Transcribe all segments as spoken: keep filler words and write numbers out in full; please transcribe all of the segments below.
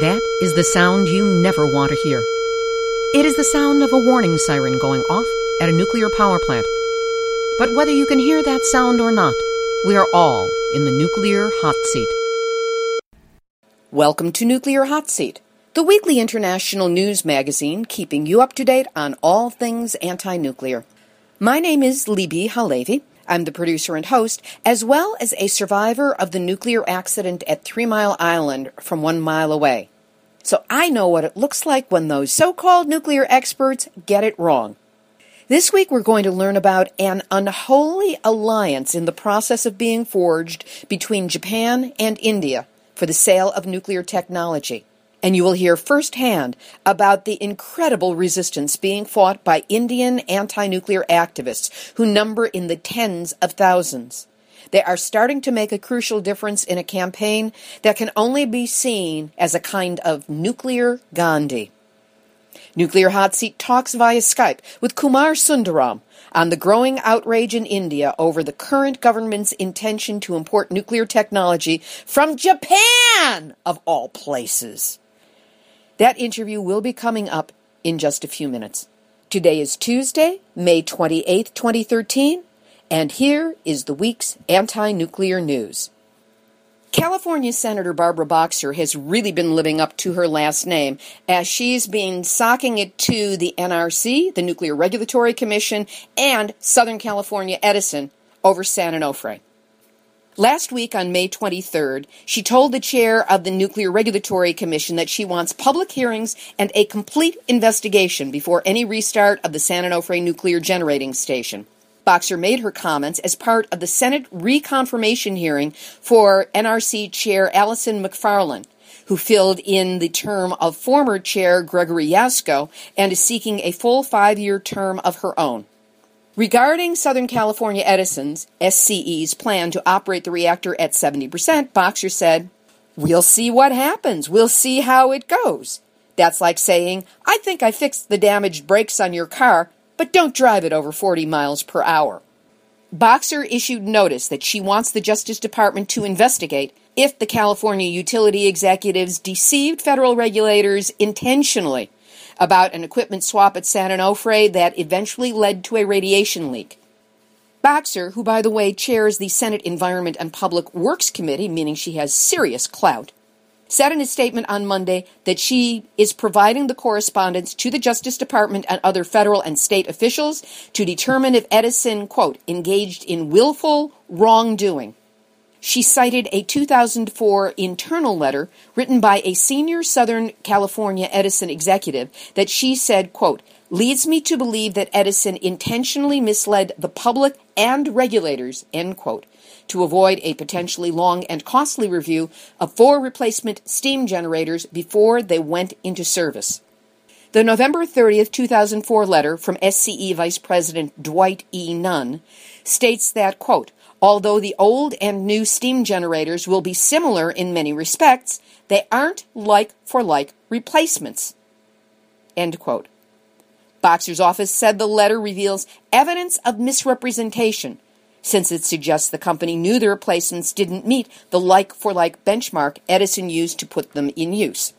That is the sound you never want to hear. It is the sound of a warning siren going off at a nuclear power plant. But whether you can hear that sound or not, we are all in the nuclear hot seat. Welcome to Nuclear Hot Seat, the weekly international news magazine keeping you up to date on all things anti-nuclear. My name is Libby Halevi. I'm the producer and host, as well as a survivor of the nuclear accident at Three Mile Island from one mile away. So I know what it looks like when those so-called nuclear experts get it wrong. This week we're going to learn about an unholy alliance in the process of being forged between Japan and India for the sale of nuclear technology. And you will hear firsthand about the incredible resistance being fought by Indian anti-nuclear activists who number in the tens of thousands. They are starting to make a crucial difference in a campaign that can only be seen as a kind of nuclear Gandhi. Nuclear Hot Seat talks via Skype with Kumar Sundaram on the growing outrage in India over the current government's intention to import nuclear technology from Japan, of all places. That interview will be coming up in just a few minutes. Today is Tuesday, May twenty-eighth, twenty thirteen, and here is the week's anti-nuclear news. California Senator Barbara Boxer has really been living up to her last name, as she's been socking it to the N R C, the Nuclear Regulatory Commission, and Southern California Edison over San Onofre. Last week on May twenty-third, she told the chair of the Nuclear Regulatory Commission that she wants public hearings and a complete investigation before any restart of the San Onofre Nuclear Generating Station. Boxer made her comments as part of the Senate reconfirmation hearing for N R C Chair Allison McFarlane, who filled in the term of former Chair Gregory Yasko and is seeking a full five-year term of her own. Regarding Southern California Edison's, S C E's, plan to operate the reactor at seventy percent, Boxer said, "We'll see what happens. We'll see how it goes. That's like saying, I think I fixed the damaged brakes on your car, but don't drive it over forty miles per hour. Boxer issued notice that she wants the Justice Department to investigate if the California utility executives deceived federal regulators intentionally about an equipment swap at San Onofre that eventually led to a radiation leak. Boxer, who, by the way, chairs the Senate Environment and Public Works Committee, meaning she has serious clout, said in a statement on Monday that she is providing the correspondence to the Justice Department and other federal and state officials to determine if Edison, quote, engaged in willful wrongdoing. She cited a two thousand four internal letter written by a senior Southern California Edison executive that she said, quote, leads me to believe that Edison intentionally misled the public and regulators, end quote, to avoid a potentially long and costly review of four replacement steam generators before they went into service. The November thirtieth, two thousand four letter from S C E Vice President Dwight E. Nunn states that, quote, although the old and new steam generators will be similar in many respects, they aren't like-for-like replacements, end quote. Boxer's office said the letter reveals evidence of misrepresentation, since it suggests the company knew the replacements didn't meet the like-for-like benchmark Edison used to put them in use.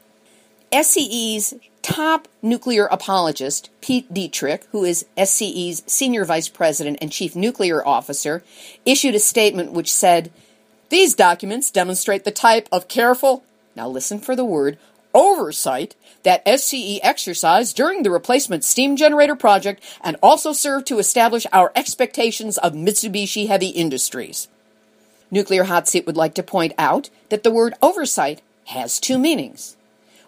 S C E's top nuclear apologist, Pete Dietrich, who is S C E's senior vice president and chief nuclear officer, issued a statement which said, these documents demonstrate the type of careful, now listen for the word, oversight that S C E exercised during the replacement steam generator project and also served to establish our expectations of Mitsubishi Heavy Industries. Nuclear Hot Seat would like to point out that the word oversight has two meanings.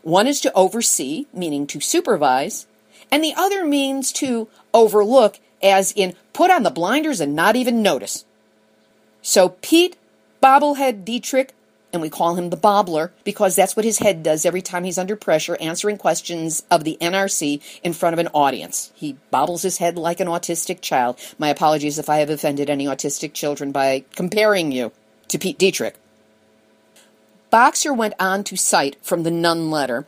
One is to oversee, meaning to supervise, and the other means to overlook, as in put on the blinders and not even notice. So Pete Bobblehead Dietrich, and we call him the Bobbler because that's what his head does every time he's under pressure answering questions of the N R C in front of an audience. He bobbles his head like an autistic child. My apologies if I have offended any autistic children by comparing you to Pete Dietrich. Boxer went on to cite from the Nunn letter,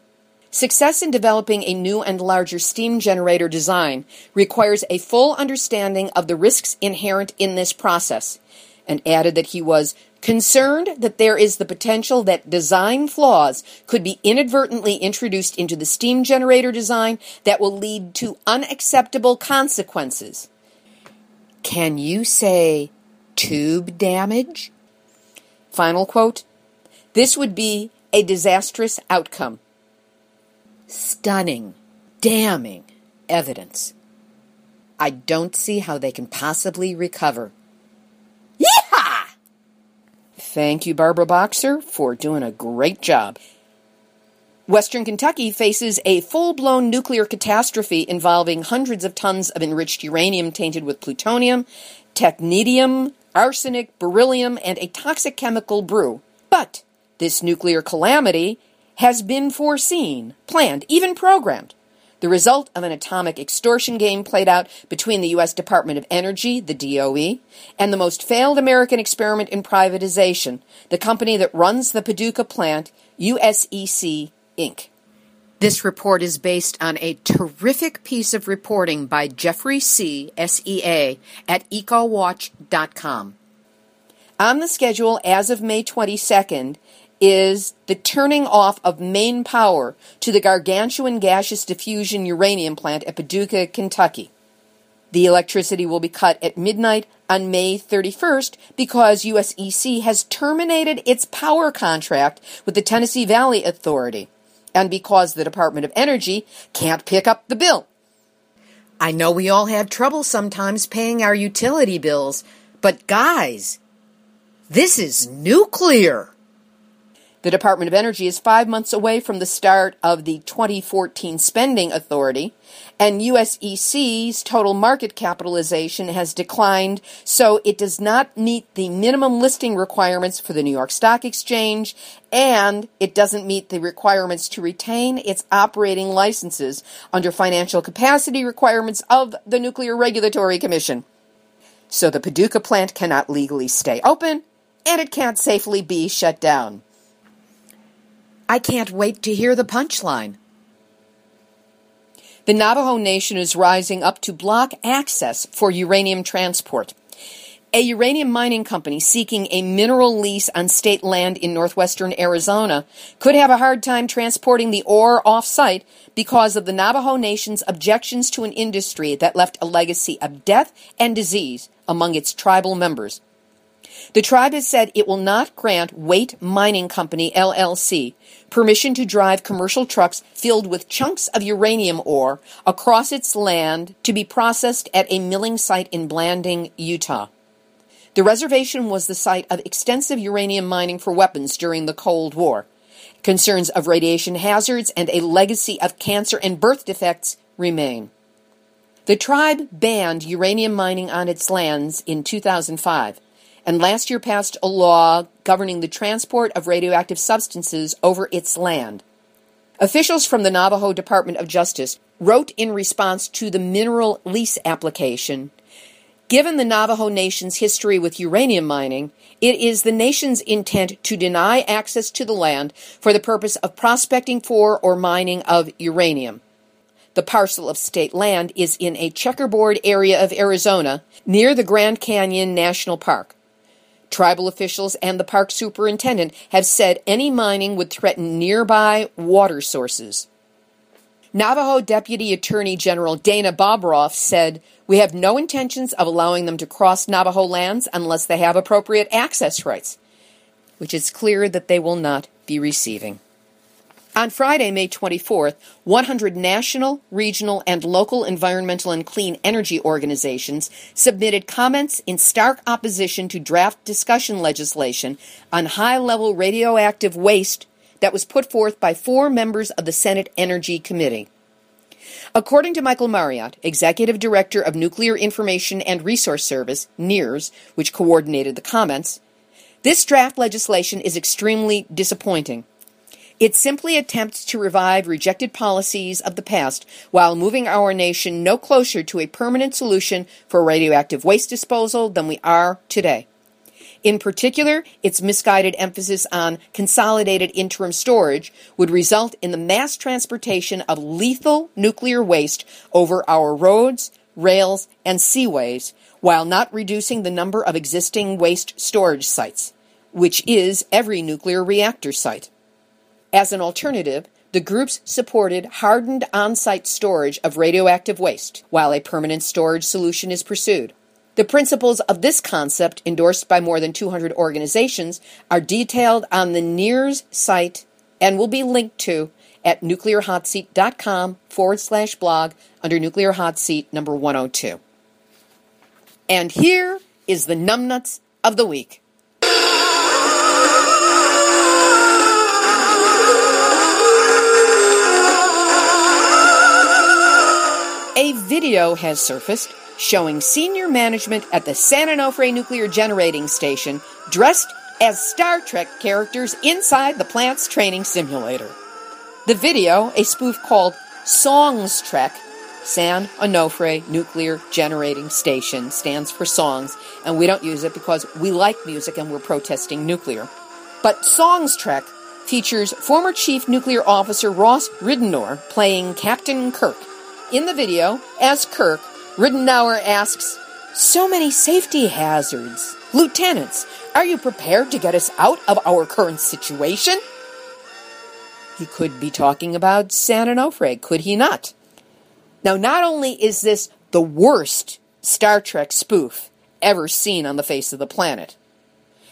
success in developing a new and larger steam generator design requires a full understanding of the risks inherent in this process, and added that he was concerned that there is the potential that design flaws could be inadvertently introduced into the steam generator design that will lead to unacceptable consequences. Can you say tube damage? Final quote, this would be a disastrous outcome. Stunning, damning evidence. I don't see how they can possibly recover. Yeehaw! Thank you, Barbara Boxer, for doing a great job. Western Kentucky faces a full-blown nuclear catastrophe involving hundreds of tons of enriched uranium tainted with plutonium, technetium, arsenic, beryllium, and a toxic chemical brew. But this nuclear calamity has been foreseen, planned, even programmed. The result of an atomic extortion game played out between the U S Department of Energy, the D O E, and the most failed American experiment in privatization, the company that runs the Paducah plant, U S E C, Incorporated. This report is based on a terrific piece of reporting by Jeffrey C. S E A at eco watch dot com. On the schedule as of May twenty-second, is the turning off of main power to the gargantuan gaseous diffusion uranium plant at Paducah, Kentucky. The electricity will be cut at midnight on May thirty-first because U S E C has terminated its power contract with the Tennessee Valley Authority and because the Department of Energy can't pick up the bill. I know we all have trouble sometimes paying our utility bills, but guys, this is nuclear! The Department of Energy is five months away from the start of the twenty fourteen spending authority, and U S E C's total market capitalization has declined, so it does not meet the minimum listing requirements for the New York Stock Exchange, and it doesn't meet the requirements to retain its operating licenses under financial capacity requirements of the Nuclear Regulatory Commission. So the Paducah plant cannot legally stay open, and it can't safely be shut down. I can't wait to hear the punchline. The Navajo Nation is rising up to block access for uranium transport. A uranium mining company seeking a mineral lease on state land in northwestern Arizona could have a hard time transporting the ore off-site because of the Navajo Nation's objections to an industry that left a legacy of death and disease among its tribal members. The tribe has said it will not grant Waite Mining Company, L L C, permission to drive commercial trucks filled with chunks of uranium ore across its land to be processed at a milling site in Blanding, Utah. The reservation was the site of extensive uranium mining for weapons during the Cold War. Concerns of radiation hazards and a legacy of cancer and birth defects remain. The tribe banned uranium mining on its lands in two thousand five. And last year passed a law governing the transport of radioactive substances over its land. Officials from the Navajo Department of Justice wrote in response to the mineral lease application, "Given the Navajo Nation's history with uranium mining, it is the nation's intent to deny access to the land for the purpose of prospecting for or mining of uranium. The parcel of state land is in a checkerboard area of Arizona near the Grand Canyon National Park. Tribal officials and the park superintendent have said any mining would threaten nearby water sources." Navajo Deputy Attorney General Dana Bobroff said, "We have no intentions of allowing them to cross Navajo lands unless they have appropriate access rights," which it's clear that they will not be receiving. On Friday, May twenty-fourth, one hundred national, regional, and local environmental and clean energy organizations submitted comments in stark opposition to draft discussion legislation on high-level radioactive waste that was put forth by four members of the Senate Energy Committee. According to Michael Marriott, Executive Director of Nuclear Information and Resource Service, NIRS, which coordinated the comments, this draft legislation is extremely disappointing. It simply attempts to revive rejected policies of the past while moving our nation no closer to a permanent solution for radioactive waste disposal than we are today. In particular, its misguided emphasis on consolidated interim storage would result in the mass transportation of lethal nuclear waste over our roads, rails, and seaways, while not reducing the number of existing waste storage sites, which is every nuclear reactor site. As an alternative, the groups supported hardened on-site storage of radioactive waste, while a permanent storage solution is pursued. The principles of this concept, endorsed by more than two hundred organizations, are detailed on the N I R S site and will be linked to at nuclearhotseat.com forward slash blog under Nuclear Hot Seat number one oh two. And here is the numbnuts of the week. A video has surfaced showing senior management at the San Onofre Nuclear Generating Station dressed as Star Trek characters inside the plant's training simulator. The video, a spoof called Songs Trek, San Onofre Nuclear Generating Station, stands for songs, and we don't use it because we like music and we're protesting nuclear. But Songs Trek features former Chief Nuclear Officer Ross Ridenor playing Captain Kirk. In the video, as Kirk, Ridenor asks, "So many safety hazards. Lieutenants, are you prepared to get us out of our current situation?" He could be talking about San Onofre, could he not? Now, not only is this the worst Star Trek spoof ever seen on the face of the planet,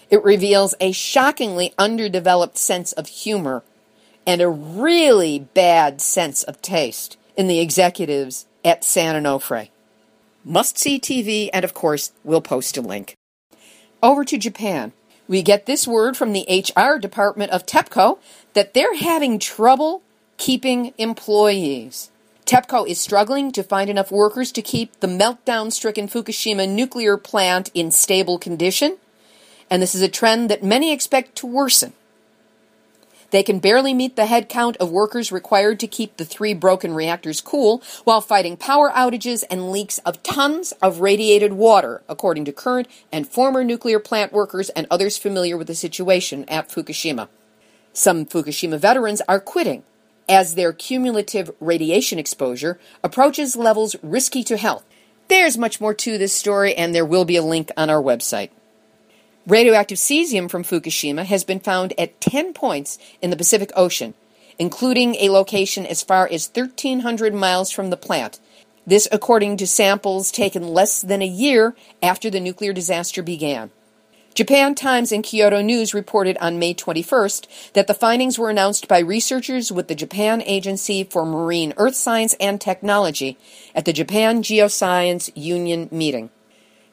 it reveals a shockingly underdeveloped sense of humor and a really bad sense of taste in the executives at San Onofre. Must-see T V, and of course, we'll post a link. Over to Japan. We get this word from the H R department of TEPCO that they're having trouble keeping employees. TEPCO is struggling to find enough workers to keep the meltdown-stricken Fukushima nuclear plant in stable condition, and this is a trend that many expect to worsen. They can barely meet the headcount of workers required to keep the three broken reactors cool while fighting power outages and leaks of tons of radiated water, according to current and former nuclear plant workers and others familiar with the situation at Fukushima. Some Fukushima veterans are quitting as their cumulative radiation exposure approaches levels risky to health. There's much more to this story, and there will be a link on our website. Radioactive cesium from Fukushima has been found at ten points in the Pacific Ocean, including a location as far as thirteen hundred miles from the plant. This according to samples taken less than a year after the nuclear disaster began. Japan Times and Kyoto News reported on May twenty-first that the findings were announced by researchers with the Japan Agency for Marine Earth Science and Technology at the Japan Geoscience Union meeting.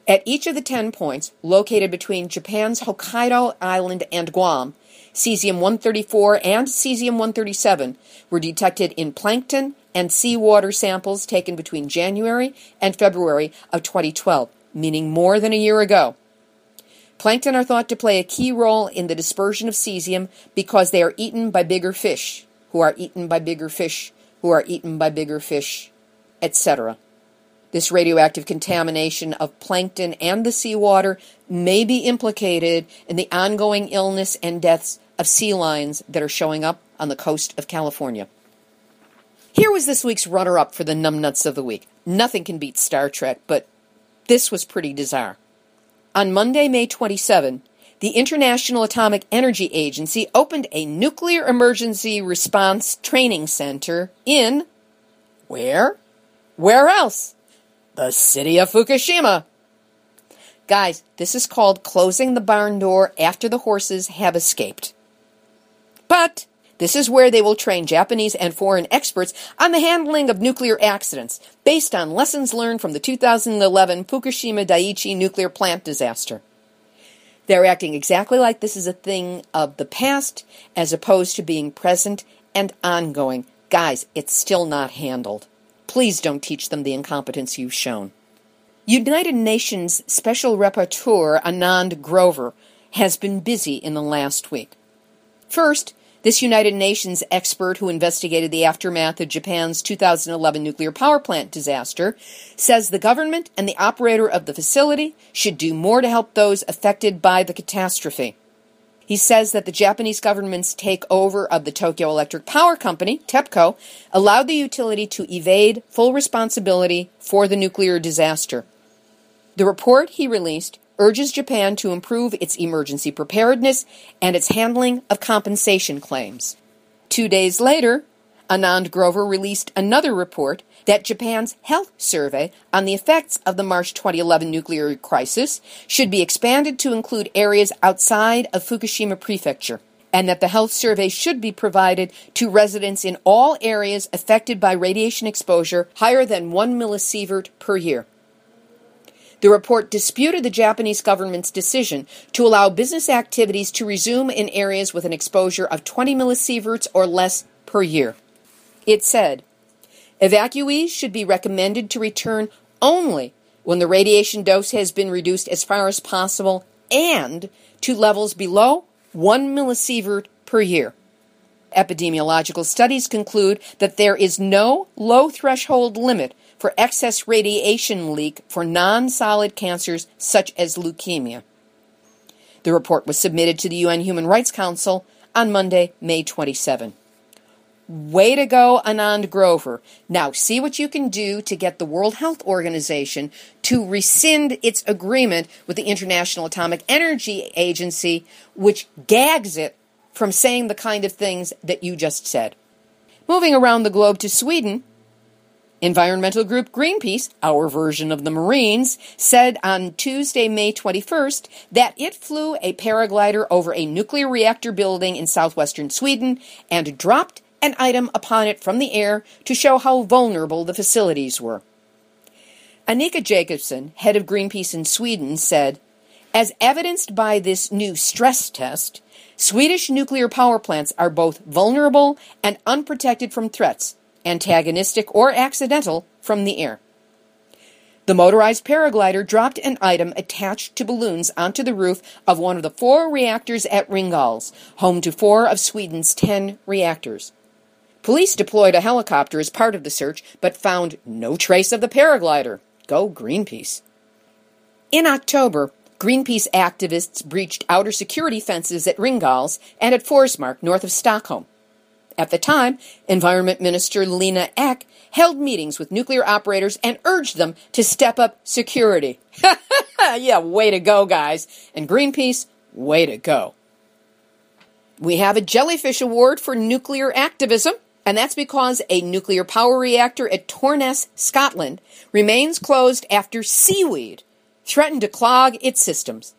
At each of the ten points, located between Japan's Hokkaido Island and Guam, cesium one thirty-four and cesium one thirty-seven were detected in plankton and seawater samples taken between January and February of twenty twelve, meaning more than a year ago. Plankton are thought to play a key role in the dispersion of cesium because they are eaten by bigger fish, who are eaten by bigger fish, who are eaten by bigger fish, et cetera. This radioactive contamination of plankton and the seawater may be implicated in the ongoing illness and deaths of sea lions that are showing up on the coast of California. Here was this week's runner-up for the numbnuts of the week. Nothing can beat Star Trek, but this was pretty bizarre. On Monday, May twenty-seventh, the International Atomic Energy Agency opened a nuclear emergency response training center in... where? Where else? The city of Fukushima. Guys, this is called closing the barn door after the horses have escaped. But this is where they will train Japanese and foreign experts on the handling of nuclear accidents based on lessons learned from the two thousand eleven Fukushima Daiichi nuclear plant disaster. They're acting exactly like this is a thing of the past as opposed to being present and ongoing. Guys, it's still not handled. Please don't teach them the incompetence you've shown. United Nations Special Rapporteur Anand Grover has been busy in the last week. First, this United Nations expert who investigated the aftermath of Japan's two thousand eleven nuclear power plant disaster says the government and the operator of the facility should do more to help those affected by the catastrophe. He says that the Japanese government's takeover of the Tokyo Electric Power Company, TEPCO, allowed the utility to evade full responsibility for the nuclear disaster. The report he released urges Japan to improve its emergency preparedness and its handling of compensation claims. Two days later, Anand Grover released another report that Japan's health survey on the effects of the March twenty eleven nuclear crisis should be expanded to include areas outside of Fukushima Prefecture, and that the health survey should be provided to residents in all areas affected by radiation exposure higher than one millisievert per year. The report disputed the Japanese government's decision to allow business activities to resume in areas with an exposure of twenty millisieverts or less per year. It said, evacuees should be recommended to return only when the radiation dose has been reduced as far as possible and to levels below one millisievert per year. Epidemiological studies conclude that there is no low threshold limit for excess radiation leak for non-solid cancers such as leukemia. The report was submitted to the U N Human Rights Council on Monday, May twenty-seventh. Way to go, Anand Grover. Now see what you can do to get the World Health Organization to rescind its agreement with the International Atomic Energy Agency, which gags it from saying the kind of things that you just said. Moving around the globe to Sweden, environmental group Greenpeace, our version of the Marines, said on Tuesday, May twenty-first, that it flew a paraglider over a nuclear reactor building in southwestern Sweden and dropped an item upon it from the air to show how vulnerable the facilities were. Annika Jacobson, head of Greenpeace in Sweden, said, as evidenced by this new stress test, Swedish nuclear power plants are both vulnerable and unprotected from threats, antagonistic or accidental, from the air. The motorized paraglider dropped an item attached to balloons onto the roof of one of the four reactors at Ringhals, home to four of Sweden's ten reactors. Police deployed a helicopter as part of the search, but found no trace of the paraglider. Go Greenpeace. In October, Greenpeace activists breached outer security fences at Ringhals and at Forsmark, north of Stockholm. At the time, Environment Minister Lena Ek held meetings with nuclear operators and urged them to step up security. Yeah, way to go, guys. And Greenpeace, way to go. We have a jellyfish award for nuclear activism. And that's because a nuclear power reactor at Torness, Scotland, remains closed after seaweed threatened to clog its systems.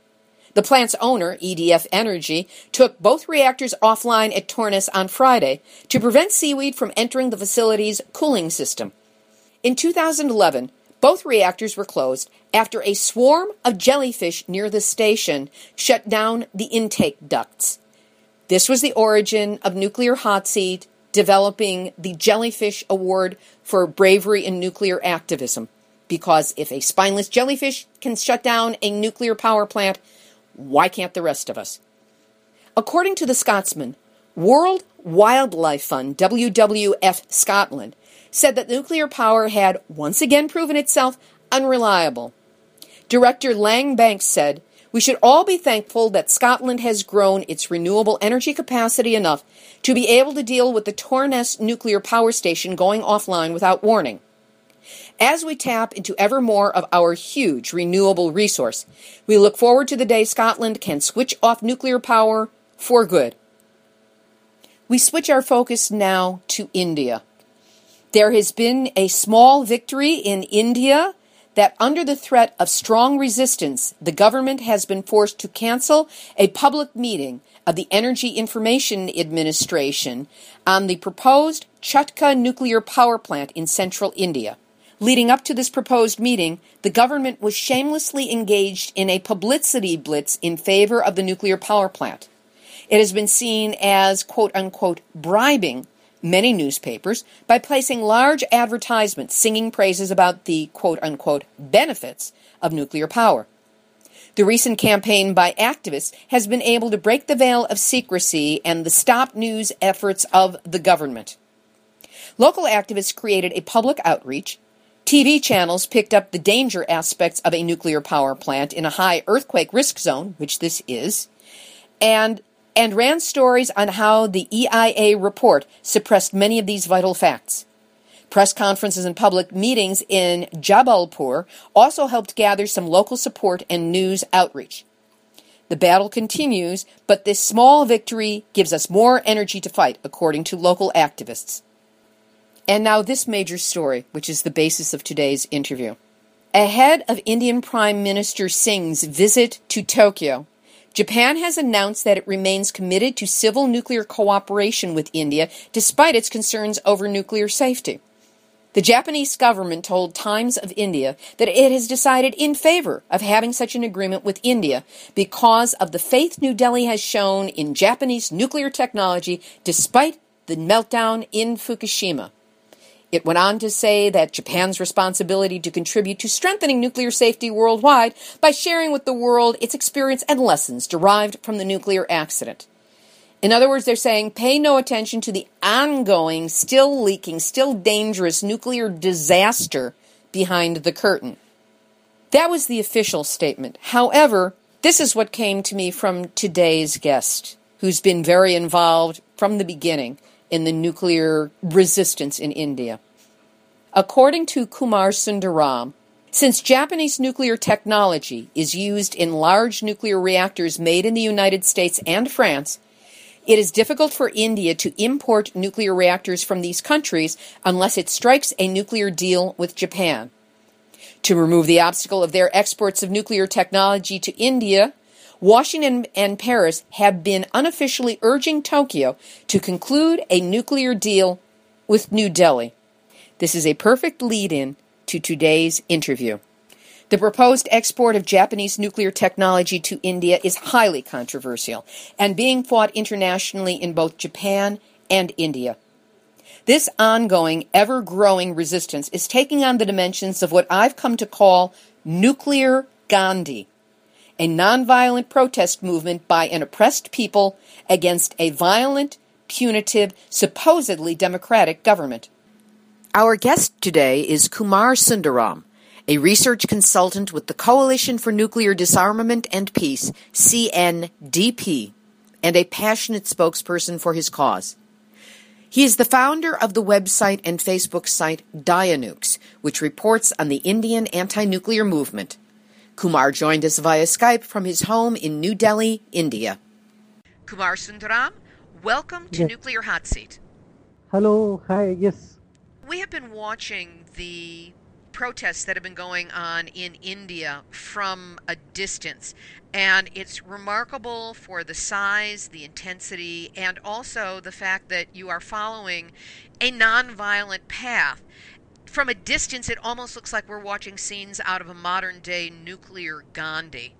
The plant's owner, E D F Energy, took both reactors offline at Torness on Friday to prevent seaweed from entering the facility's cooling system. In two thousand eleven, both reactors were closed after a swarm of jellyfish near the station shut down the intake ducts. This was the origin of Nuclear Hot Seat developing the Jellyfish Award for Bravery in Nuclear Activism, because if a spineless jellyfish can shut down a nuclear power plant, why can't the rest of us? According to the Scotsman, World Wildlife Fund, W W F Scotland, said that nuclear power had once again proven itself unreliable. Director Langbanks said, we should all be thankful that Scotland has grown its renewable energy capacity enough to be able to deal with the Torness nuclear power station going offline without warning. As we tap into ever more of our huge renewable resource, we look forward to the day Scotland can switch off nuclear power for good. We switch our focus now to India. There has been a small victory in India that under the threat of strong resistance, the government has been forced to cancel a public meeting of the Energy Information Administration on the proposed Chatka nuclear power plant in central India. Leading up to this proposed meeting, the government was shamelessly engaged in a publicity blitz in favor of the nuclear power plant. It has been seen as, quote-unquote, bribing many newspapers by placing large advertisements singing praises about the quote-unquote benefits of nuclear power. The recent campaign by activists has been able to break the veil of secrecy and the stop news efforts of the government. Local activists created a public outreach. T V channels picked up the danger aspects of a nuclear power plant in a high earthquake risk zone, which this is, and and ran stories on how the E I A report suppressed many of these vital facts. Press conferences and public meetings in Jabalpur also helped gather some local support and news outreach. The battle continues, but this small victory gives us more energy to fight, according to local activists. And now this major story, which is the basis of today's interview. Ahead of Indian Prime Minister Singh's visit to Tokyo, Japan has announced that it remains committed to civil nuclear cooperation with India, despite its concerns over nuclear safety. The Japanese government told Times of India that it has decided in favor of having such an agreement with India because of the faith New Delhi has shown in Japanese nuclear technology despite the meltdown in Fukushima. It went on to say that Japan's responsibility to contribute to strengthening nuclear safety worldwide by sharing with the world its experience and lessons derived from the nuclear accident. In other words, they're saying pay no attention to the ongoing, still leaking, still dangerous nuclear disaster behind the curtain. That was the official statement. However, this is what came to me from today's guest, who's been very involved from the beginning in the nuclear resistance in India. According to Kumar Sundaram, since Japanese nuclear technology is used in large nuclear reactors made in the United States and France, it is difficult for India to import nuclear reactors from these countries unless it strikes a nuclear deal with Japan. To remove the obstacle of their exports of nuclear technology to India, Washington and Paris have been unofficially urging Tokyo to conclude a nuclear deal with New Delhi. This is a perfect lead-in to today's interview. The proposed export of Japanese nuclear technology to India is highly controversial and being fought internationally in both Japan and India. This ongoing, ever-growing resistance is taking on the dimensions of what I've come to call nuclear Gandhi, a nonviolent protest movement by an oppressed people against a violent, punitive, supposedly democratic government. Our guest today is Kumar Sundaram, a research consultant with the Coalition for Nuclear Disarmament and Peace, C N D P, and a passionate spokesperson for his cause. He is the founder of the website and Facebook site Dianukes, which reports on the Indian anti-nuclear movement. Kumar joined us via Skype from his home in New Delhi, India. Kumar Sundaram, welcome to yes. Nuclear Hot Seat. Hello, hi, yes. We have been watching the protests that have been going on in India from a distance, and it's remarkable for the size, the intensity, and also the fact that you are following a nonviolent path. From a distance, it almost looks like we're watching scenes out of a modern-day nuclear Gandhi.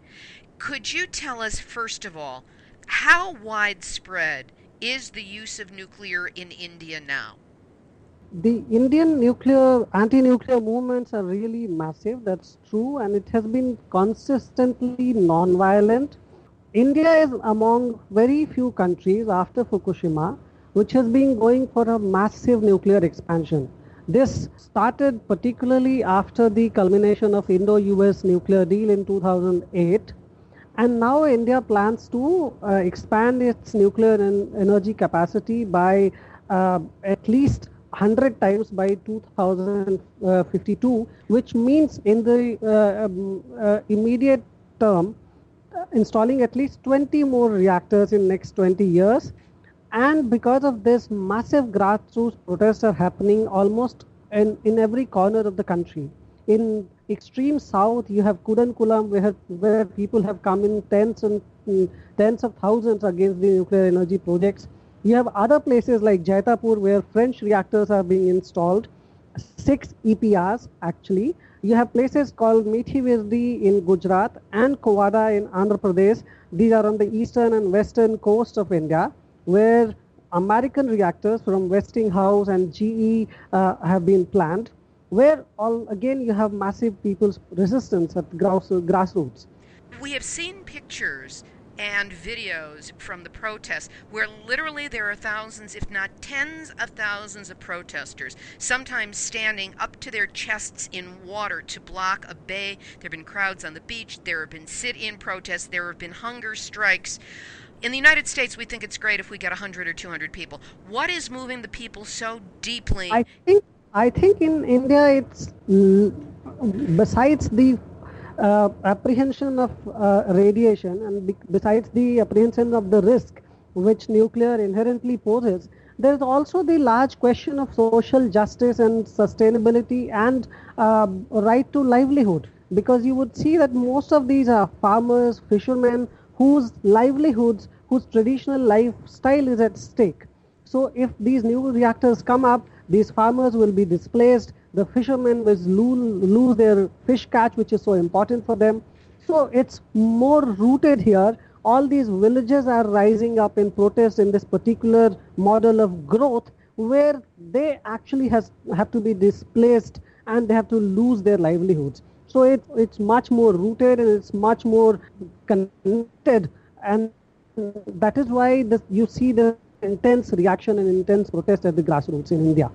Could you tell us, first of all, how widespread is the use of nuclear in India now? The Indian nuclear anti-nuclear movements are really massive, that's true, and it has been consistently non-violent. India is among very few countries after Fukushima, which has been going for a massive nuclear expansion. This started particularly after the culmination of Indo-U S nuclear deal in two thousand eight, and now India plans to uh, expand its nuclear en- energy capacity by uh, at least one hundred times by two thousand fifty-two, which means in the uh, um, uh, immediate term uh, installing at least twenty more reactors in next twenty years. And because of this, massive grassroots protests are happening almost in, in every corner of the country. In extreme south, you have Kudankulam, where, where people have come in tens and mm, tens of thousands against the nuclear energy projects. You have other places like Jaitapur, where French reactors are being installed, six E P Rs actually. You have places called Mithi Virdi in Gujarat and Kowada in Andhra Pradesh. These are on the eastern and western coast of India, where American reactors from Westinghouse and G E uh, have been planned, where all again you have massive people's resistance at grass, grassroots. We have seen pictures and videos from the protests where literally there are thousands, if not tens of thousands of protesters, sometimes standing up to their chests in water to block a bay. There have been crowds on the beach, there have been sit-in protests, there have been hunger strikes. in the United States, we think it's great if we get one hundred or two hundred people. What is moving the people so deeply? I think I think in India, it's besides the uh, apprehension of uh, radiation and besides the apprehension of the risk which nuclear inherently poses, there is also the large question of social justice and sustainability and uh, right to livelihood. Because you would see that most of these are farmers, fishermen, whose livelihoods, whose traditional lifestyle is at stake. So if these new reactors come up, these farmers will be displaced, the fishermen will lose their fish catch, which is so important for them. So it's more rooted here. All these villages are rising up in protest in this particular model of growth, where they actually has, have to be displaced and they have to lose their livelihoods. So it, it's much more rooted and it's much more connected, and that is why this, you see the intense reaction and intense protest at the grassroots in India.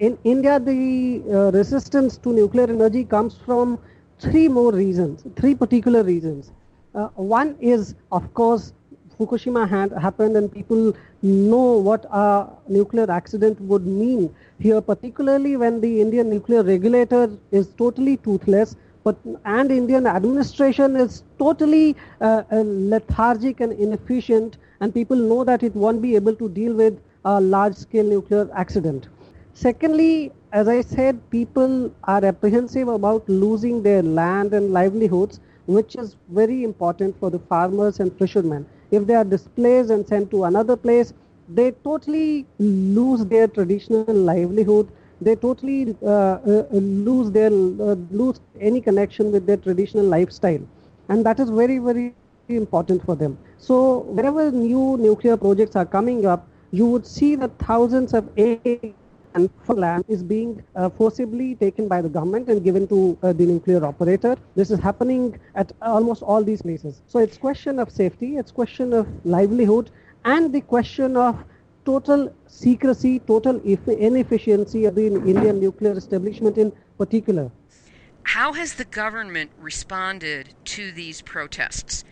In India, the uh, resistance to nuclear energy comes from three more reasons, three particular reasons. Uh, one is, of course, Fukushima had happened and people know what a nuclear accident would mean here, particularly when the Indian nuclear regulator is totally toothless, but and Indian administration is totally uh, lethargic and inefficient, and people know that it won't be able to deal with a large-scale nuclear accident. Secondly, as I said, people are apprehensive about losing their land and livelihoods, which is very important for the farmers and fishermen. If they are displaced and sent to another place, they totally lose their traditional livelihood. They totally uh, uh, lose their uh, lose any connection with their traditional lifestyle, and that is very, very important for them. So wherever new nuclear projects are coming up, you would see that thousands of acres and land is being uh, forcibly taken by the government and given to uh, the nuclear operator. This is happening at almost all these places. So it's question of safety, it's question of livelihood, and the question of total secrecy, total inefficiency of the Indian nuclear establishment in particular. How has the government responded to these protests?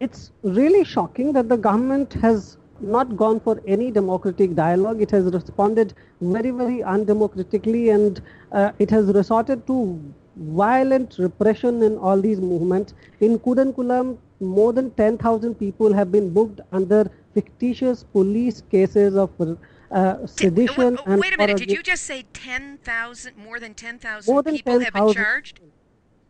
It's really shocking that the government has not gone for any democratic dialogue. It has responded very, very undemocratically, and uh, it has resorted to violent repression in all these movements. In Kudankulam, more than ten thousand people have been booked under fictitious police cases of uh, sedition. Did, oh, oh, and wait a minute, did you just say ten thousand, more than ten thousand people have been charged?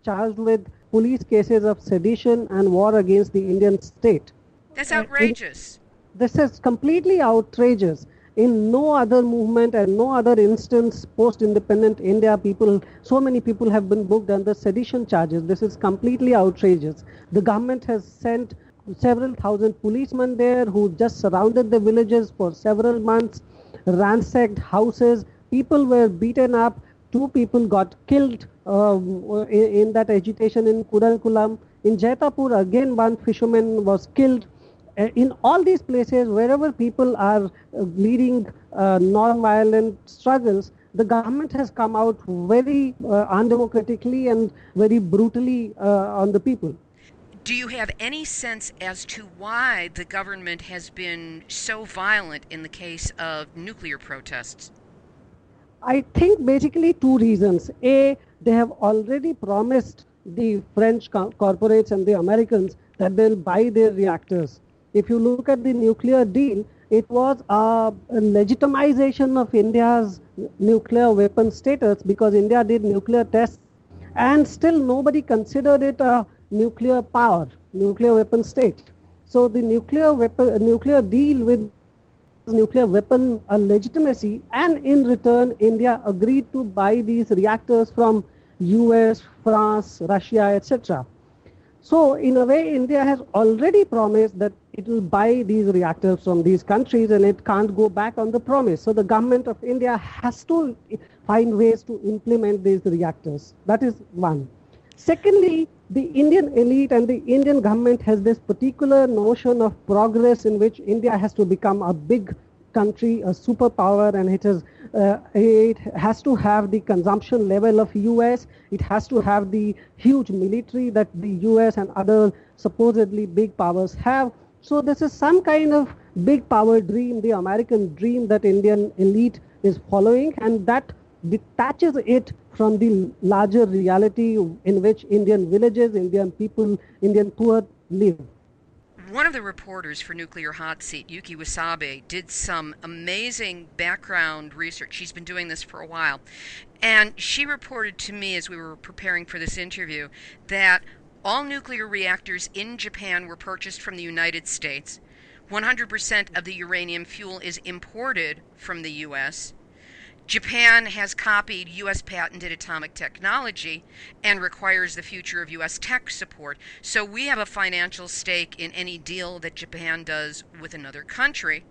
Charged with police cases of sedition and war against the Indian state. That's outrageous. Uh, it, This is completely outrageous. In no other movement and no other instance post-independent India, people, so many people have been booked under sedition charges. This is completely outrageous. The government has sent several thousand policemen there who just surrounded the villages for several months, ransacked houses. People were beaten up. Two people got killed uh, in, in that agitation in Kudankulam. In Jaitapur, again, one fisherman was killed. In all these places, wherever people are leading uh, non-violent struggles, the government has come out very uh, undemocratically and very brutally uh, on the people. Do you have any sense as to why the government has been so violent in the case of nuclear protests? I think basically two reasons. A, they have already promised the French co- corporates and the Americans that they'll buy their reactors. If you look at the nuclear deal, it was a legitimization of India's nuclear weapon status, because India did nuclear tests and still nobody considered it a nuclear power, nuclear weapon state. So the nuclear weapon, nuclear deal with nuclear weapon a legitimacy, and in return India agreed to buy these reactors from U S, France, Russia, et cetera. So in a way, India has already promised that it will buy these reactors from these countries, and it can't go back on the promise. So the government of India has to find ways to implement these reactors. That is one. Secondly, the Indian elite and the Indian government has this particular notion of progress, in which India has to become a big country, a superpower, and it is uh, it has to have the consumption level of U S, it has to have the huge military that the U S and other supposedly big powers have, So this is some kind of big power dream, the American dream that Indian elite is following, and that detaches it from the larger reality in which Indian villages, Indian people, Indian poor live. One of the reporters for Nuclear Hot Seat, Yuki Wasabe, did some amazing background research. She's been doing this for a while. And she reported to me as we were preparing for this interview that all nuclear reactors in Japan were purchased from the United States. one hundred percent of the uranium fuel is imported from the U S Japan has copied U S patented atomic technology and requires the future of U S tech support. So we have a financial stake in any deal that Japan does with another country.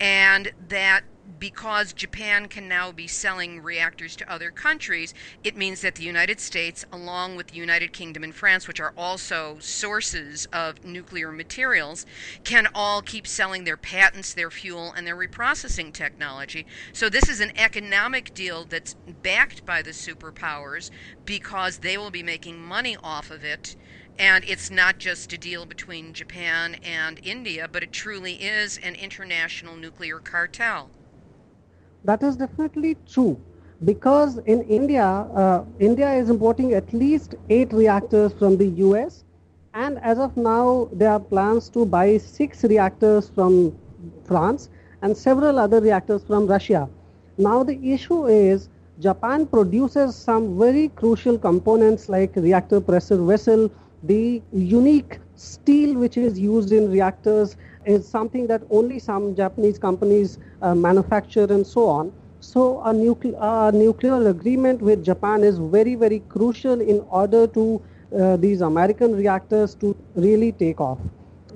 And that because Japan can now be selling reactors to other countries, it means that the United States, along with the United Kingdom and France, which are also sources of nuclear materials, can all keep selling their patents, their fuel, and their reprocessing technology. So this is an economic deal that's backed by the superpowers because they will be making money off of it. And it's not just a deal between Japan and India, but it truly is an international nuclear cartel. That is definitely true, because in India, uh, India is importing at least eight reactors from the U S, and as of now, there are plans to buy six reactors from France and several other reactors from Russia. Now the issue is Japan produces some very crucial components like reactor pressure vessel. The unique steel which is used in reactors is something that only some Japanese companies uh, manufacture and so on. So a nucle- uh, nuclear agreement with Japan is very, very crucial in order to uh, these American reactors to really take off.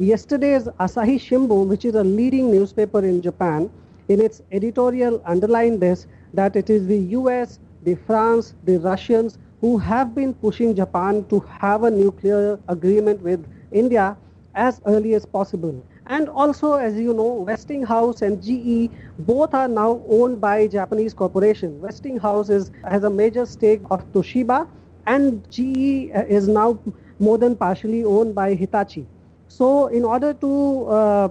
Yesterday's Asahi Shimbun, which is a leading newspaper in Japan, in its editorial underlined this, that it is the U S, the France, the Russians, who have been pushing Japan to have a nuclear agreement with India as early as possible. And also, as you know, Westinghouse and G E both are now owned by Japanese corporations. Westinghouse is, has a major stake of Toshiba, and G E is now more than partially owned by Hitachi. So in order to uh,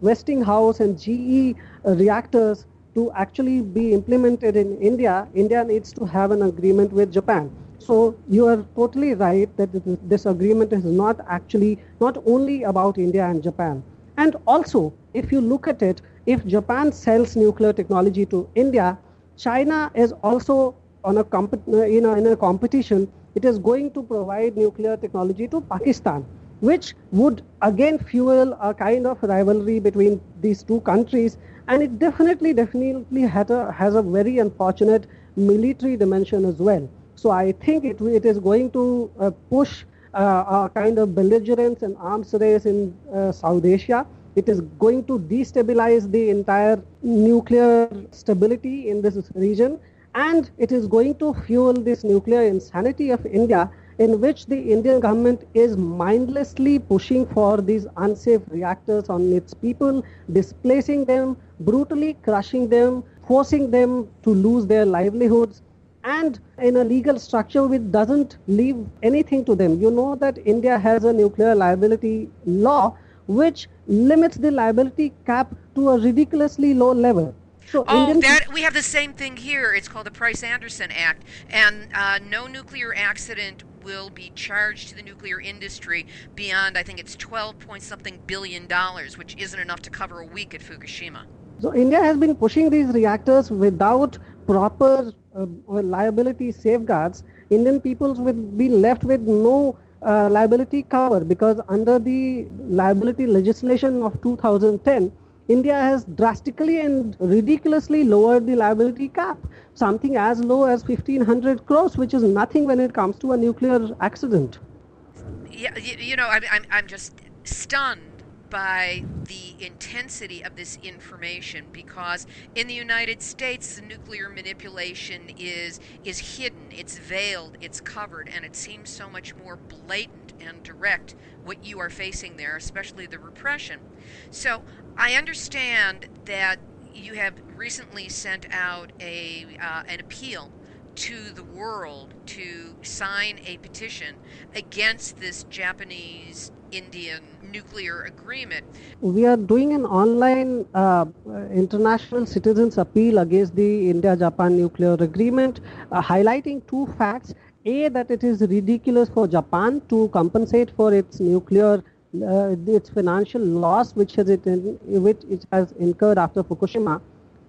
Westinghouse and G E reactors to actually be implemented in India, India needs to have an agreement with Japan. So you are totally right that this agreement is not actually, not only about India and Japan. And also, if you look at it, if Japan sells nuclear technology to India, China is also on a comp- in a, in a competition. It is going to provide nuclear technology to Pakistan, which would again fuel a kind of rivalry between these two countries. And it definitely, definitely had a, has a very unfortunate military dimension as well. So I think it, it is going to uh, push uh, a kind of belligerence and arms race in uh, South Asia. It is going to destabilize the entire nuclear stability in this region. And it is going to fuel this nuclear insanity of India, in which the Indian government is mindlessly pushing for these unsafe reactors on its people, displacing them, brutally crushing them, forcing them to lose their livelihoods, and in a legal structure which doesn't leave anything to them. You know that India has a nuclear liability law which limits the liability cap to a ridiculously low level. So oh, Indian that we have the same thing here. It's called the Price-Anderson Act, and uh, no nuclear accident will be charged to the nuclear industry beyond, I think it's twelve point something billion dollars, which isn't enough to cover a week at Fukushima. So India has been pushing these reactors without proper uh, liability safeguards. Indian peoples will be left with no uh, liability cover, because under the liability legislation of two thousand ten, India has drastically and ridiculously lowered the liability cap, something as low as fifteen hundred crores, which is nothing when it comes to a nuclear accident. Yeah, you, you know, I, I'm, I'm just stunned by the intensity of this information, because in the United States, the nuclear manipulation is is hidden, it's veiled, it's covered, and it seems so much more blatant and direct what you are facing there, especially the repression. So I understand that you have recently sent out a uh, an appeal to the world to sign a petition against this Japanese Indian nuclear agreement. We are doing an online uh, international citizens appeal against the India-Japan nuclear agreement, uh, highlighting two facts. A, that it is ridiculous for Japan to compensate for its nuclear, uh, its financial loss which has it, in, which it has incurred after Fukushima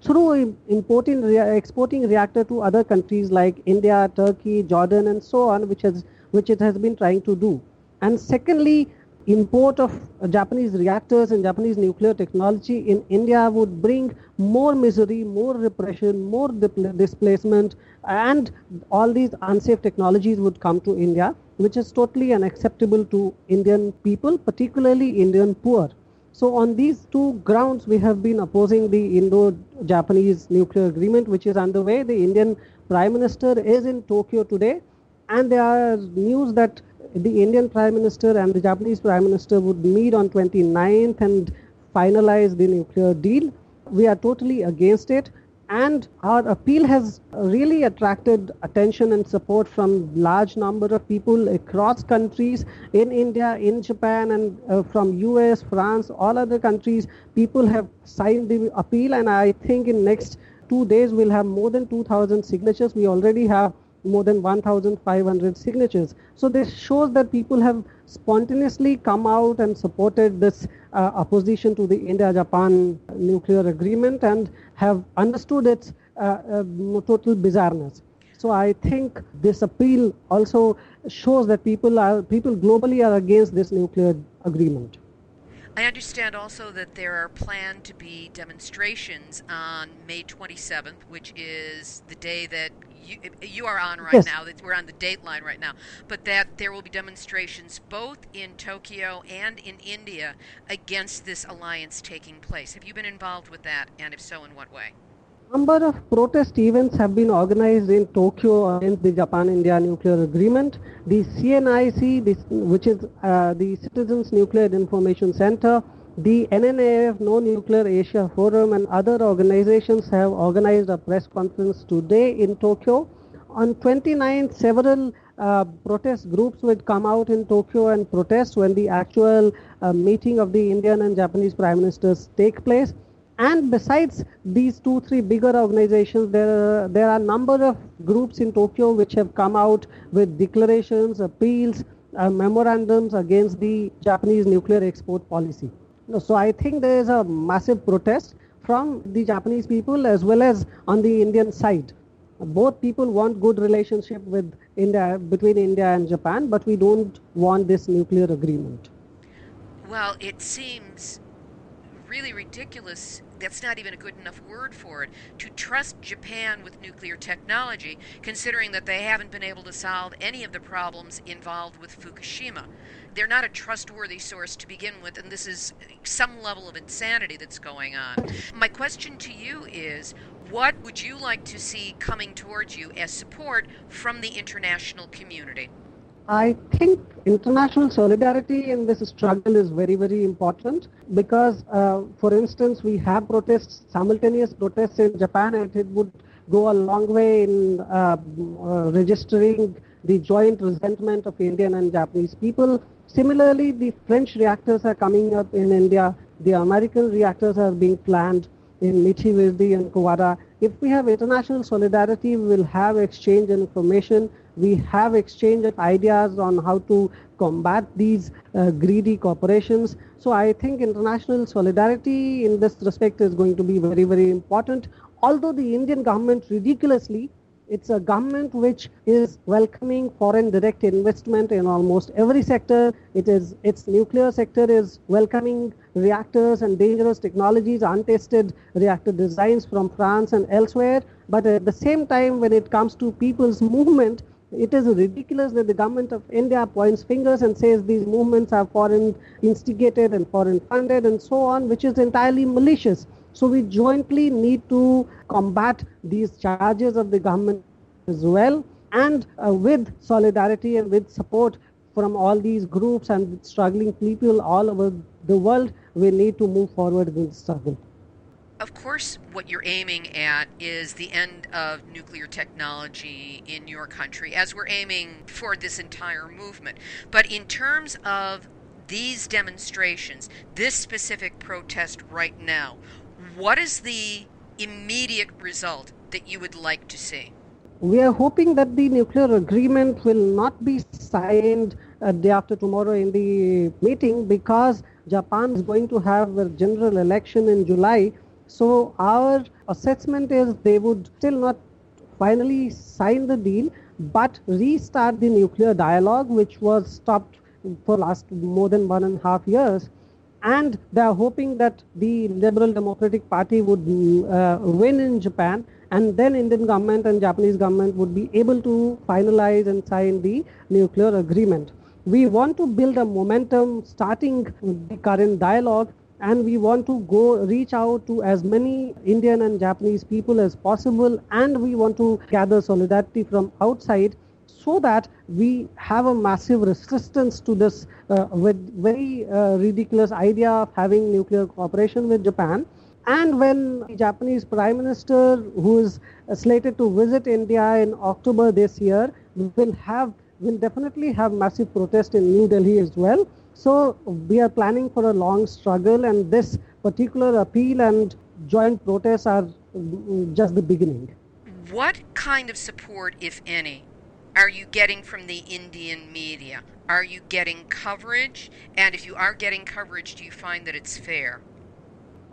through importing, re- exporting reactor to other countries like India, Turkey, Jordan and so on, which has, which it has been trying to do. And secondly, import of Japanese reactors and Japanese nuclear technology in India would bring more misery, more repression, more displacement, and all these unsafe technologies would come to India, which is totally unacceptable to Indian people, particularly Indian poor. So on these two grounds, we have been opposing the Indo-Japanese nuclear agreement, which is underway. The Indian Prime Minister is in Tokyo today, and there are news that the Indian Prime Minister and the Japanese Prime Minister would meet on twenty-ninth and finalize the nuclear deal. We are totally against it, and our appeal has really attracted attention and support from large number of people across countries, in India, in Japan, and uh, from U S, France, all other countries. People have signed the appeal, and I think in next two days we'll have more than two thousand signatures. We already have more than one thousand five hundred signatures. So this shows that people have spontaneously come out and supported this uh, opposition to the India-Japan nuclear agreement and have understood its uh, uh, total bizarreness. So I think this appeal also shows that people are people globally are against this nuclear agreement. I understand also that there are planned to be demonstrations on May twenty-seventh, which is the day that you, you are on right yes. now. We're on the date line right now. But that there will be demonstrations both in Tokyo and in India against this alliance taking place. Have you been involved with that? And if so, in what way? A number of protest events have been organized in Tokyo against the Japan-India nuclear agreement. The C N I C, this, which is uh, the Citizens Nuclear Information Center, the N N A F, No Nuclear Asia Forum, and other organizations have organized a press conference today in Tokyo. On twenty-ninth, several uh, protest groups would come out in Tokyo and protest when the actual uh, meeting of the Indian and Japanese prime ministers take place. And besides these two, three bigger organizations, there, there are a number of groups in Tokyo which have come out with declarations, appeals, uh, memorandums against the Japanese nuclear export policy. So I think there is a massive protest from the Japanese people as well as on the Indian side. Both people want good relationship with India, between India and Japan, but we don't want this nuclear agreement. Well, it seems really ridiculous, that's not even a good enough word for it, to trust Japan with nuclear technology, considering that they haven't been able to solve any of the problems involved with Fukushima. They're not a trustworthy source to begin with, and this is some level of insanity that's going on. My question to you is, what would you like to see coming towards you as support from the international community? I think international solidarity in this struggle is very, very important because, uh, for instance, we have protests, simultaneous protests in Japan, and it would go a long way in uh, uh, registering the joint resentment of Indian and Japanese people. Similarly, the French reactors are coming up in India. The American reactors are being planned in Mithi Virdi and Kuwara. If we have international solidarity, we will have exchange and information. We have exchange of ideas on how to combat these uh, greedy corporations. So I think international solidarity in this respect is going to be very, very important. Although the Indian government, ridiculously, it's a government which is welcoming foreign direct investment in almost every sector. It is, its nuclear sector is welcoming reactors and dangerous technologies, untested reactor designs from France and elsewhere. But at the same time, when it comes to people's movement, it is ridiculous that the government of India points fingers and says these movements are foreign instigated and foreign funded and so on, which is entirely malicious. So we jointly need to combat these charges of the government as well, and uh, with solidarity and with support from all these groups and struggling people all over the world, we need to move forward with the struggle. Of course, what you're aiming at is the end of nuclear technology in your country, as we're aiming for this entire movement. But in terms of these demonstrations, this specific protest right now, what is the immediate result that you would like to see? We are hoping that the nuclear agreement will not be signed a day after tomorrow in the meeting, because Japan is going to have a general election in July. So our assessment is they would still not finally sign the deal, but restart the nuclear dialogue, which was stopped for last more than one and a half years. And they are hoping that the Liberal Democratic Party would uh, win in Japan, and then Indian government and Japanese government would be able to finalize and sign the nuclear agreement. We want to build a momentum starting the current dialogue, and we want to go reach out to as many Indian and Japanese people as possible, and we want to gather solidarity from outside, so that we have a massive resistance to this uh, with very uh, ridiculous idea of having nuclear cooperation with Japan. And when the Japanese Prime Minister, who is slated to visit India in October this year, will have will definitely have massive protest in New Delhi as well. So we are planning for a long struggle, and this particular appeal and joint protests are just the beginning. What kind of support, if any, are you getting from the Indian media? Are you getting coverage? And if you are getting coverage, do you find that it's fair?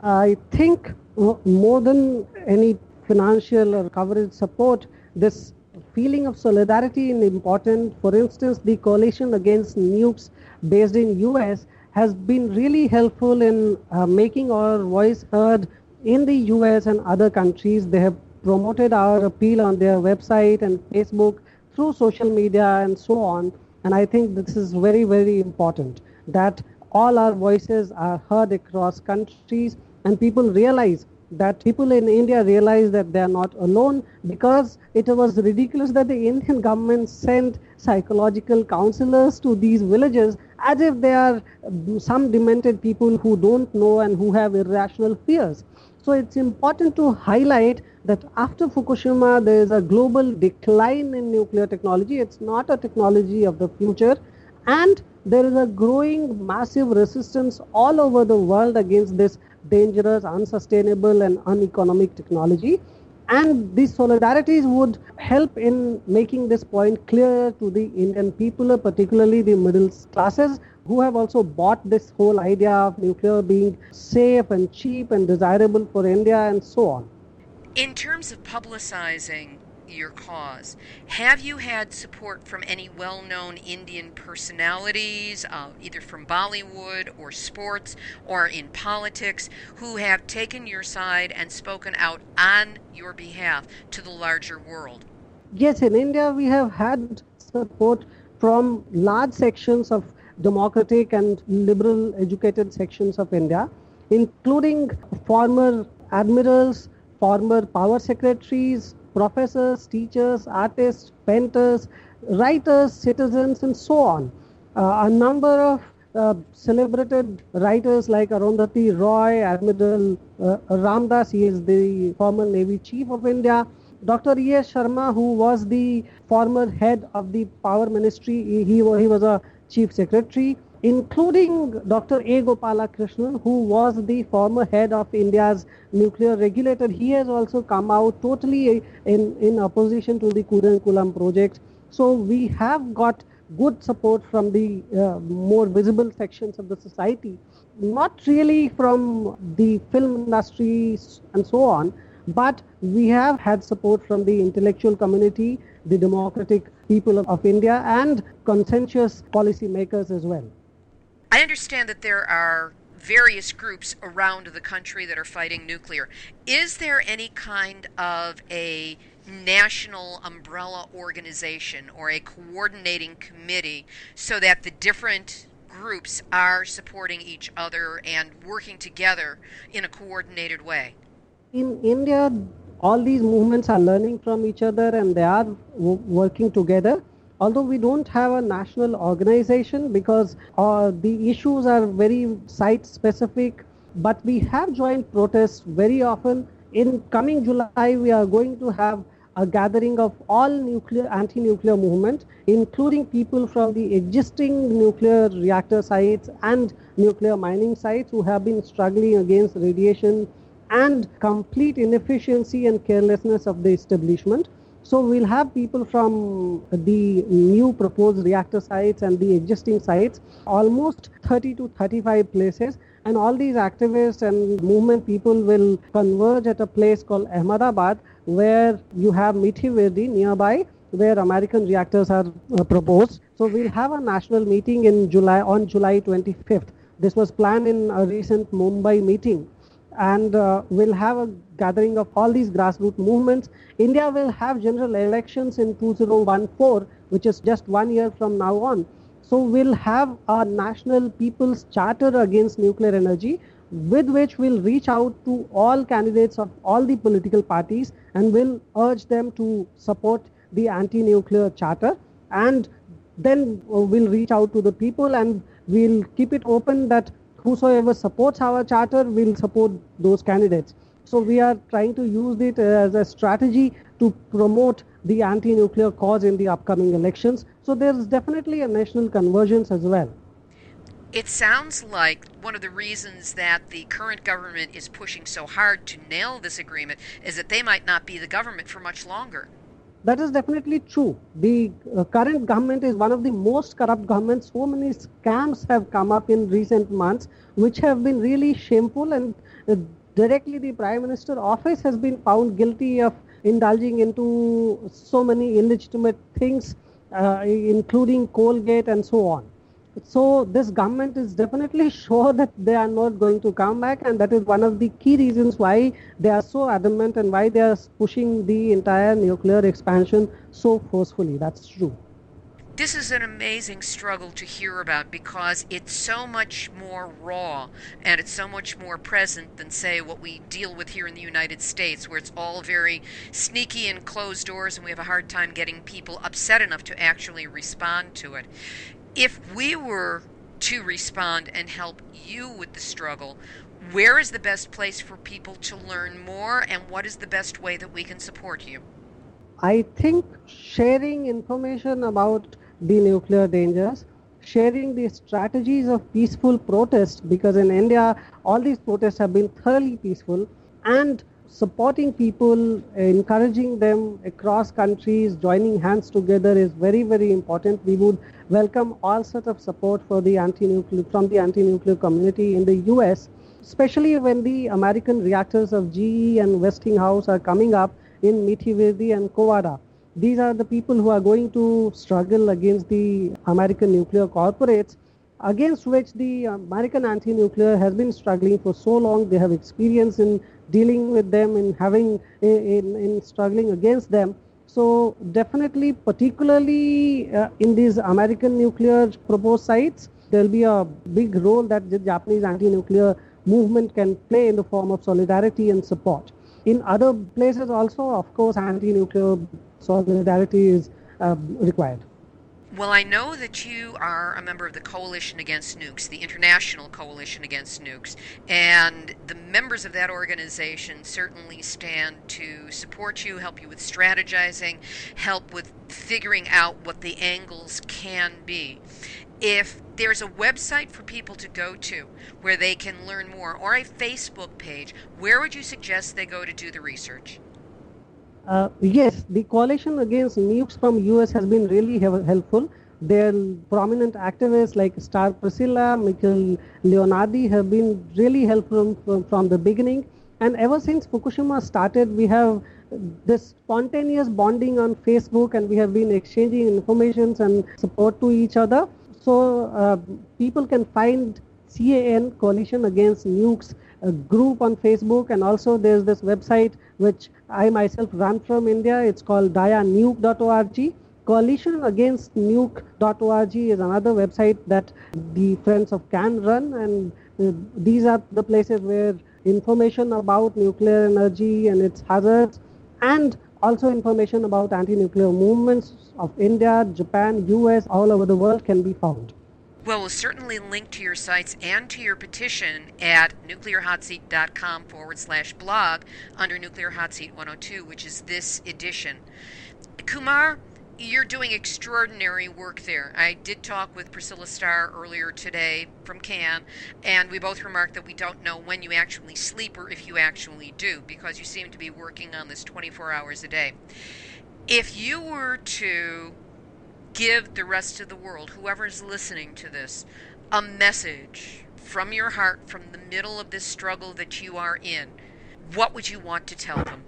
I think more than any financial or coverage support, this feeling of solidarity is important. For instance, the Coalition Against Nukes based in U S has been really helpful in uh, making our voice heard in the U S and other countries. They have promoted our appeal on their website and Facebook, through social media and so on. And I think this is very, very important, that all our voices are heard across countries, and people realize that people in India realize that they are not alone, because it was ridiculous that the Indian government sent psychological counselors to these villages as if they are some demented people who don't know and who have irrational fears. So it's important to highlight that after Fukushima, there is a global decline in nuclear technology. It's not a technology of the future. And there is a growing massive resistance all over the world against this dangerous, unsustainable and uneconomic technology. And these solidarities would help in making this point clear to the Indian people, particularly the middle classes, who have also bought this whole idea of nuclear being safe and cheap and desirable for India and so on. In terms of publicizing your cause, have you had support from any well-known Indian personalities, uh, either from Bollywood or sports or in politics, who have taken your side and spoken out on your behalf to the larger world? Yes, in India we have had support from large sections of democratic and liberal educated sections of India, including former admirals, former power secretaries, professors, teachers, artists, painters, writers, citizens, and so on. Uh, a number of uh, celebrated writers like Arundhati Roy, Admiral uh, Ramdas, he is the former Navy Chief of India, Doctor E S Sharma, who was the former head of the Power Ministry, he, he was a Chief Secretary, including Doctor A. Gopalakrishnan, who was the former head of India's nuclear regulator. He has also come out totally in, in opposition to the Kudankulam project. So we have got good support from the uh, more visible sections of the society, not really from the film industry and so on, but we have had support from the intellectual community, the democratic people of, of India, and conscientious policymakers as well. I understand that there are various groups around the country that are fighting nuclear. Is there any kind of a national umbrella organization or a coordinating committee so that the different groups are supporting each other and working together in a coordinated way? In India, all these movements are learning from each other and they are w- working together. Although we don't have a national organization because uh, the issues are very site-specific, but we have joint protests very often. In coming July, we are going to have a gathering of all nuclear anti-nuclear movement, including people from the existing nuclear reactor sites and nuclear mining sites who have been struggling against radiation and complete inefficiency and carelessness of the establishment. So we'll have people from the new proposed reactor sites and the existing sites, almost thirty to thirty-five places. And all these activists and movement people will converge at a place called Ahmedabad, where you have Mithi Virdi nearby, where American reactors are uh, proposed. So we'll have a national meeting in July, on July twenty-fifth. This was planned in a recent Mumbai meeting. And uh, we'll have a gathering of all these grassroots movements. India will have general elections in two thousand fourteen, which is just one year from now on. So we'll have a national people's charter against nuclear energy, with which we'll reach out to all candidates of all the political parties and will urge them to support the anti-nuclear charter. And then we'll reach out to the people and we'll keep it open that whosoever supports our charter will support those candidates. So we are trying to use it as a strategy to promote the anti-nuclear cause in the upcoming elections. So there's definitely a national convergence as well. It sounds like one of the reasons that the current government is pushing so hard to nail this agreement is that they might not be the government for much longer. That is definitely true. The uh, current government is one of the most corrupt governments. So many scams have come up in recent months, which have been really shameful. And uh, directly the Prime Minister's office has been found guilty of indulging into so many illegitimate things, uh, including Colgate and so on. So this government is definitely sure that they are not going to come back, and that is one of the key reasons why they are so adamant and why they are pushing the entire nuclear expansion so forcefully. That's true. This is an amazing struggle to hear about because it's so much more raw and it's so much more present than, say, what we deal with here in the United States, where it's all very sneaky and closed doors and we have a hard time getting people upset enough to actually respond to it. If we were to respond and help you with the struggle, where is the best place for people to learn more, and what is the best way that we can support you? I think sharing information about the nuclear dangers, sharing the strategies of peaceful protest, because in India, all these protests have been thoroughly peaceful, and supporting people, encouraging them across countries, joining hands together is very, very important. We would welcome all sorts of support for the anti-nuclear from the anti-nuclear community in the U S, especially when the American reactors of G E and Westinghouse are coming up in Mithi Virdi and Kowada. These are the people who are going to struggle against the American nuclear corporates, against which the American anti-nuclear has been struggling for so long. They have experience in dealing with them, in having in, in struggling against them. So definitely, particularly uh, in these American nuclear proposed sites, there will be a big role that the Japanese anti-nuclear movement can play in the form of solidarity and support. In other places also, of course, anti-nuclear solidarity is uh, required. Well, I know that you are a member of the Coalition Against Nukes, the International Coalition Against Nukes, and the members of that organization certainly stand to support you, help you with strategizing, help with figuring out what the angles can be. If there's a website for people to go to where they can learn more, or a Facebook page, where would you suggest they go to do the research? Uh, yes, the Coalition Against Nukes from U S has been really he- helpful. Their prominent activists like Star Priscilla, Michael Leonardi have been really helpful from, from the beginning. And ever since Fukushima started, we have this spontaneous bonding on Facebook, and we have been exchanging information and support to each other. So uh, people can find C A N, Coalition Against Nukes, a group on Facebook, and also there's this website which I myself run from India. It's called dia nuke dot org. Coalition Against Nuke dot org is another website that the Friends of C A N run, and uh, these are the places where information about nuclear energy and its hazards, and also information about anti-nuclear movements of India, Japan, U S, all over the world can be found. Well, we'll certainly link to your sites and to your petition at nuclearhotseat.com forward slash blog under Nuclear Hot Seat one oh two, which is this edition. Kumar, you're doing extraordinary work there. I did talk with Priscilla Starr earlier today from C A N, and we both remarked that we don't know when you actually sleep or if you actually do, because you seem to be working on this twenty-four hours a day. If you were to give the rest of the world, whoever's listening to this, a message from your heart, from the middle of this struggle that you are in, what would you want to tell them?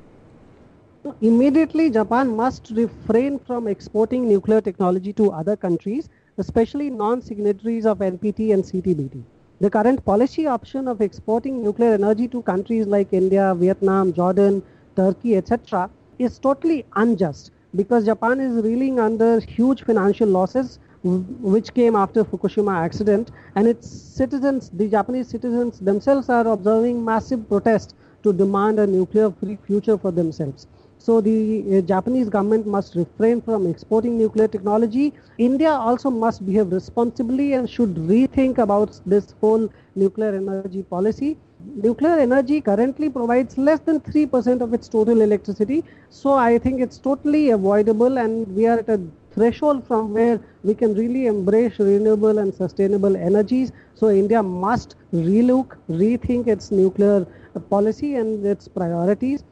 Immediately, Japan must refrain from exporting nuclear technology to other countries, especially non-signatories of N P T and C T B T. The current policy option of exporting nuclear energy to countries like India, Vietnam, Jordan, Turkey, et cetera is totally unjust, because Japan is reeling under huge financial losses which came after Fukushima accident, and its citizens, the Japanese citizens themselves, are observing massive protest to demand a nuclear-free future for themselves. So the uh, Japanese government must refrain from exporting nuclear technology. India also must behave responsibly and should rethink about this whole nuclear energy policy. Nuclear energy currently provides less than three percent of its total electricity. So I think it's totally avoidable, and we are at a threshold from where we can really embrace renewable and sustainable energies. So India must relook, rethink its nuclear policy and its priorities.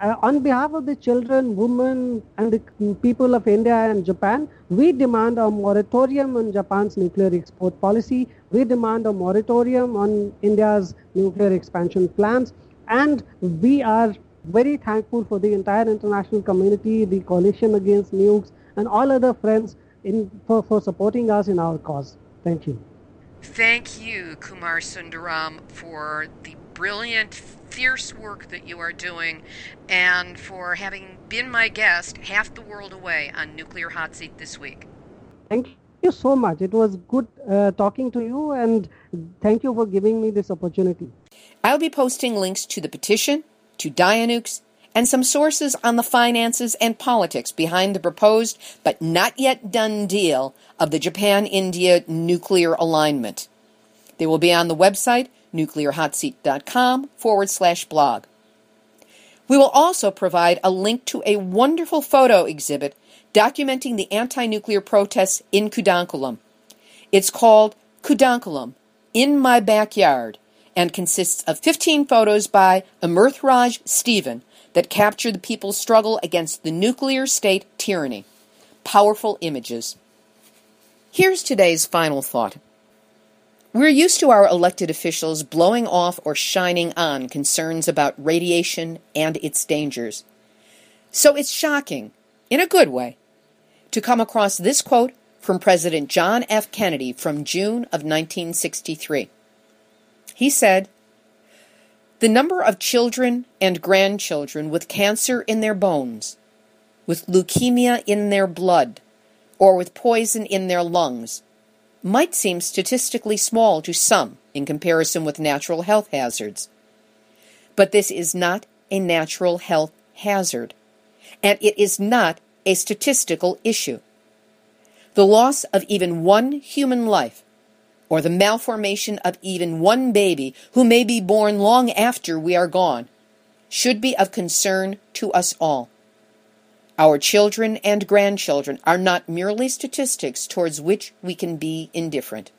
Uh, on behalf of the children, women, and the people of India and Japan, we demand a moratorium on Japan's nuclear export policy. We demand a moratorium on India's nuclear expansion plans. And we are very thankful for the entire international community, the Coalition Against Nukes, and all other friends in, for, for supporting us in our cause. Thank you. Thank you, Kumar Sundaram, for the brilliant, fierce work that you are doing, and for having been my guest half the world away on Nuclear Hot Seat this week. Thank you so much. It was good uh, talking to you, and thank you for giving me this opportunity. I'll be posting links to the petition, to Dianukes, and some sources on the finances and politics behind the proposed but not yet done deal of the Japan-India nuclear alignment. They will be on the website nuclearhotseat.com forward slash blog. We will also provide a link to a wonderful photo exhibit documenting the anti-nuclear protests in Kudankulam. It's called Kudankulam, In My Backyard, and consists of fifteen photos by Amirthraj Stephen that capture the people's struggle against the nuclear state tyranny. Powerful images. Here's today's final thought. We're used to our elected officials blowing off or shining on concerns about radiation and its dangers. So it's shocking, in a good way, to come across this quote from President John F. Kennedy from June of nineteen sixty-three. He said, "The number of children and grandchildren with cancer in their bones, with leukemia in their blood, or with poison in their lungs might seem statistically small to some in comparison with natural health hazards. But this is not a natural health hazard, and it is not a statistical issue. The loss of even one human life, or the malformation of even one baby who may be born long after we are gone, should be of concern to us all. Our children and grandchildren are not merely statistics towards which we can be indifferent."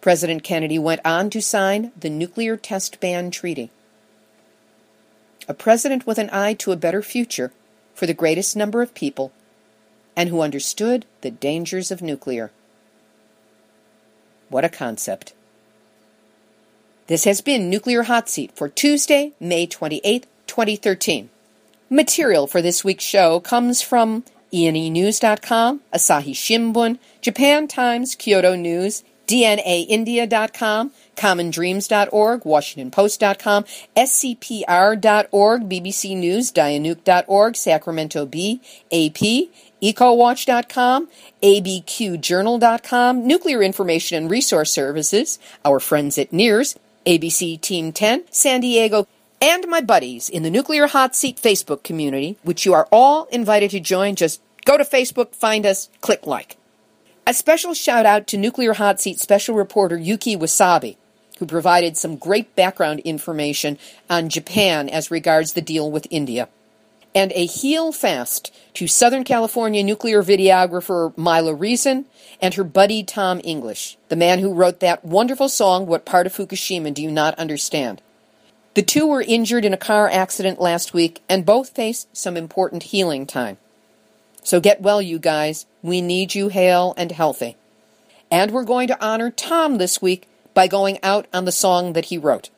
President Kennedy went on to sign the Nuclear Test Ban Treaty. A president with an eye to a better future for the greatest number of people, and who understood the dangers of nuclear. What a concept. This has been Nuclear Hot Seat for Tuesday, May twenty-eighth, twenty thirteen. Material for this week's show comes from E N E news dot com, Asahi Shimbun, Japan Times, Kyoto News, D N A India dot com, common dreams dot org, Washington Post dot com, S C P R dot org, B B C News, dianuke dot org, Sacramento Bee, A P, Ecowatch dot com, A B Q journal dot com, Nuclear Information and Resource Services, our friends at N I R S, A B C Team ten, San Diego, and my buddies in the Nuclear Hot Seat Facebook community, which you are all invited to join. Just go to Facebook, find us, click like. A special shout out to Nuclear Hot Seat special reporter Yuki Wasabi, who provided some great background information on Japan as regards the deal with India. And a heel fast to Southern California nuclear videographer Mila Reason and her buddy Tom English, the man who wrote that wonderful song, What Part of Fukushima Do You Not Understand? The two were injured in a car accident last week, and both face some important healing time. So get well, you guys. We need you hale and healthy. And we're going to honor Tom this week by going out on the song that he wrote.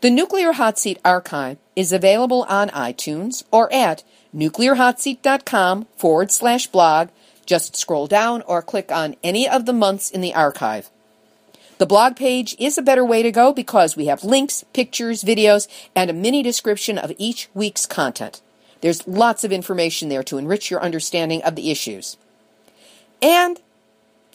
The Nuclear Hot Seat Archive is available on iTunes or at nuclearhotseat.com forward slash blog. Just scroll down or click on any of the months in the archive. The blog page is a better way to go because we have links, pictures, videos, and a mini description of each week's content. There's lots of information there to enrich your understanding of the issues. And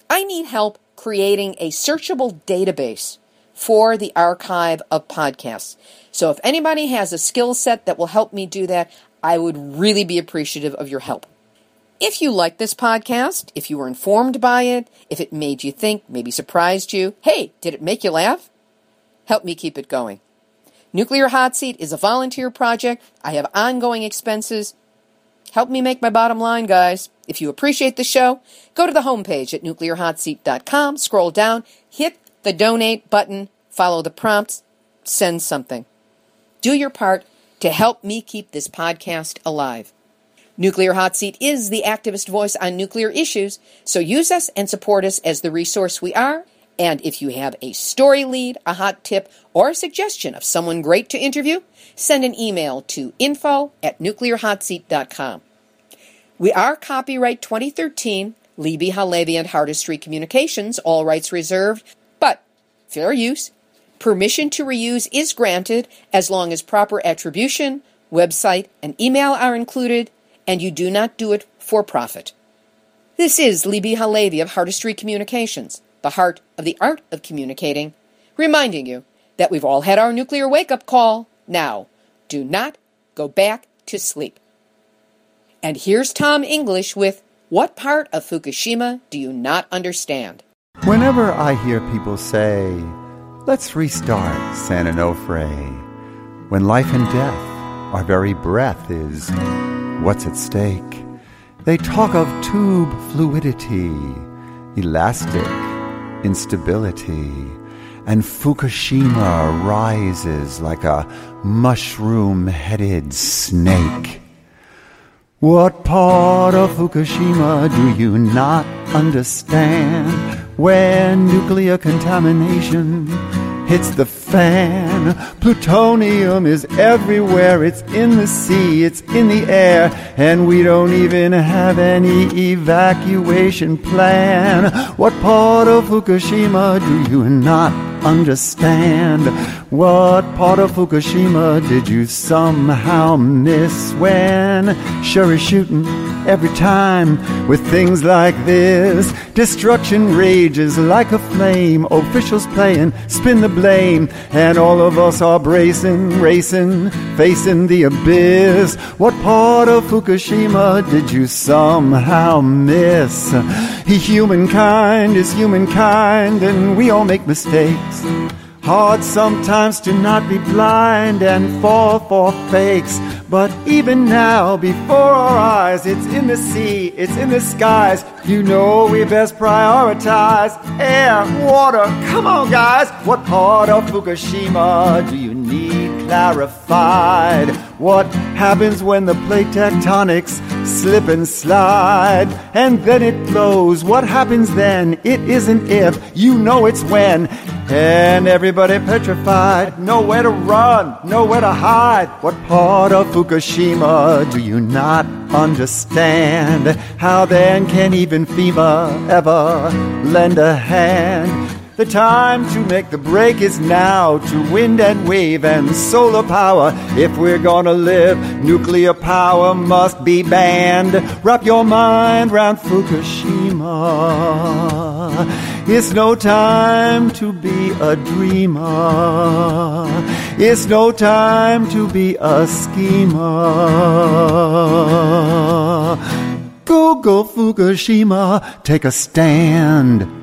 I need help creating a searchable database for the archive of podcasts. So if anybody has a skill set that will help me do that, I would really be appreciative of your help. If you like this podcast, if you were informed by it, if it made you think, maybe surprised you, hey, did it make you laugh? Help me keep it going. Nuclear Hot Seat is a volunteer project. I have ongoing expenses. Help me make my bottom line, guys. If you appreciate the show, go to the homepage at nuclear hot seat dot com, scroll down, hit the donate button, follow the prompts, send something. Do your part to help me keep this podcast alive. Nuclear Hot Seat is the activist voice on nuclear issues, so use us and support us as the resource we are. And if you have a story lead, a hot tip, or a suggestion of someone great to interview, send an email to info at nuclearhotseat.com. We are copyright twenty thirteen, Libby Halevi and Hardestry Communications, all rights reserved, but fair use. Permission to reuse is granted as long as proper attribution, website, and email are included, and you do not do it for profit. This is Libby Halevi of Hardestry Communications, the heart of the art of communicating, reminding you that we've all had our nuclear wake-up call. Now, do not go back to sleep. And here's Tom English with What Part of Fukushima Do You Not Understand? Whenever I hear people say, let's restart San Onofre, when life and death, our very breath is what's at stake, they talk of tube fluidity, elastic instability, and Fukushima rises like a mushroom-headed snake. What part of Fukushima do you not understand? When nuclear contamination hits the fan, plutonium is everywhere, it's in the sea, it's in the air, and we don't even have any evacuation plan. What part of Fukushima do you not understand? What part of Fukushima did you somehow miss when sure is shooting every time with things like this? Destruction rages like a flame, officials playing spin the blame, and all of us are bracing, racing, facing the abyss. What part of Fukushima did you somehow miss? Humankind is humankind, and we all make mistakes. Hard sometimes to not be blind and fall for fakes. But even now, before our eyes, it's in the sea, it's in the skies. You know we best prioritize air, water. Come on, guys. What part of Fukushima do you need clarified? What happens when the plate tectonics slip and slide, and then it blows? What happens then? It isn't if, you know it's when. And everybody petrified, nowhere to run, nowhere to hide. What part of Fukushima do you not understand? How then can even FEMA ever lend a hand? The time to make the break is now, to wind and wave and solar power. If we're gonna live, nuclear power must be banned. Wrap your mind round Fukushima. It's no time to be a dreamer. It's no time to be a schemer. Go, go Fukushima, take a stand.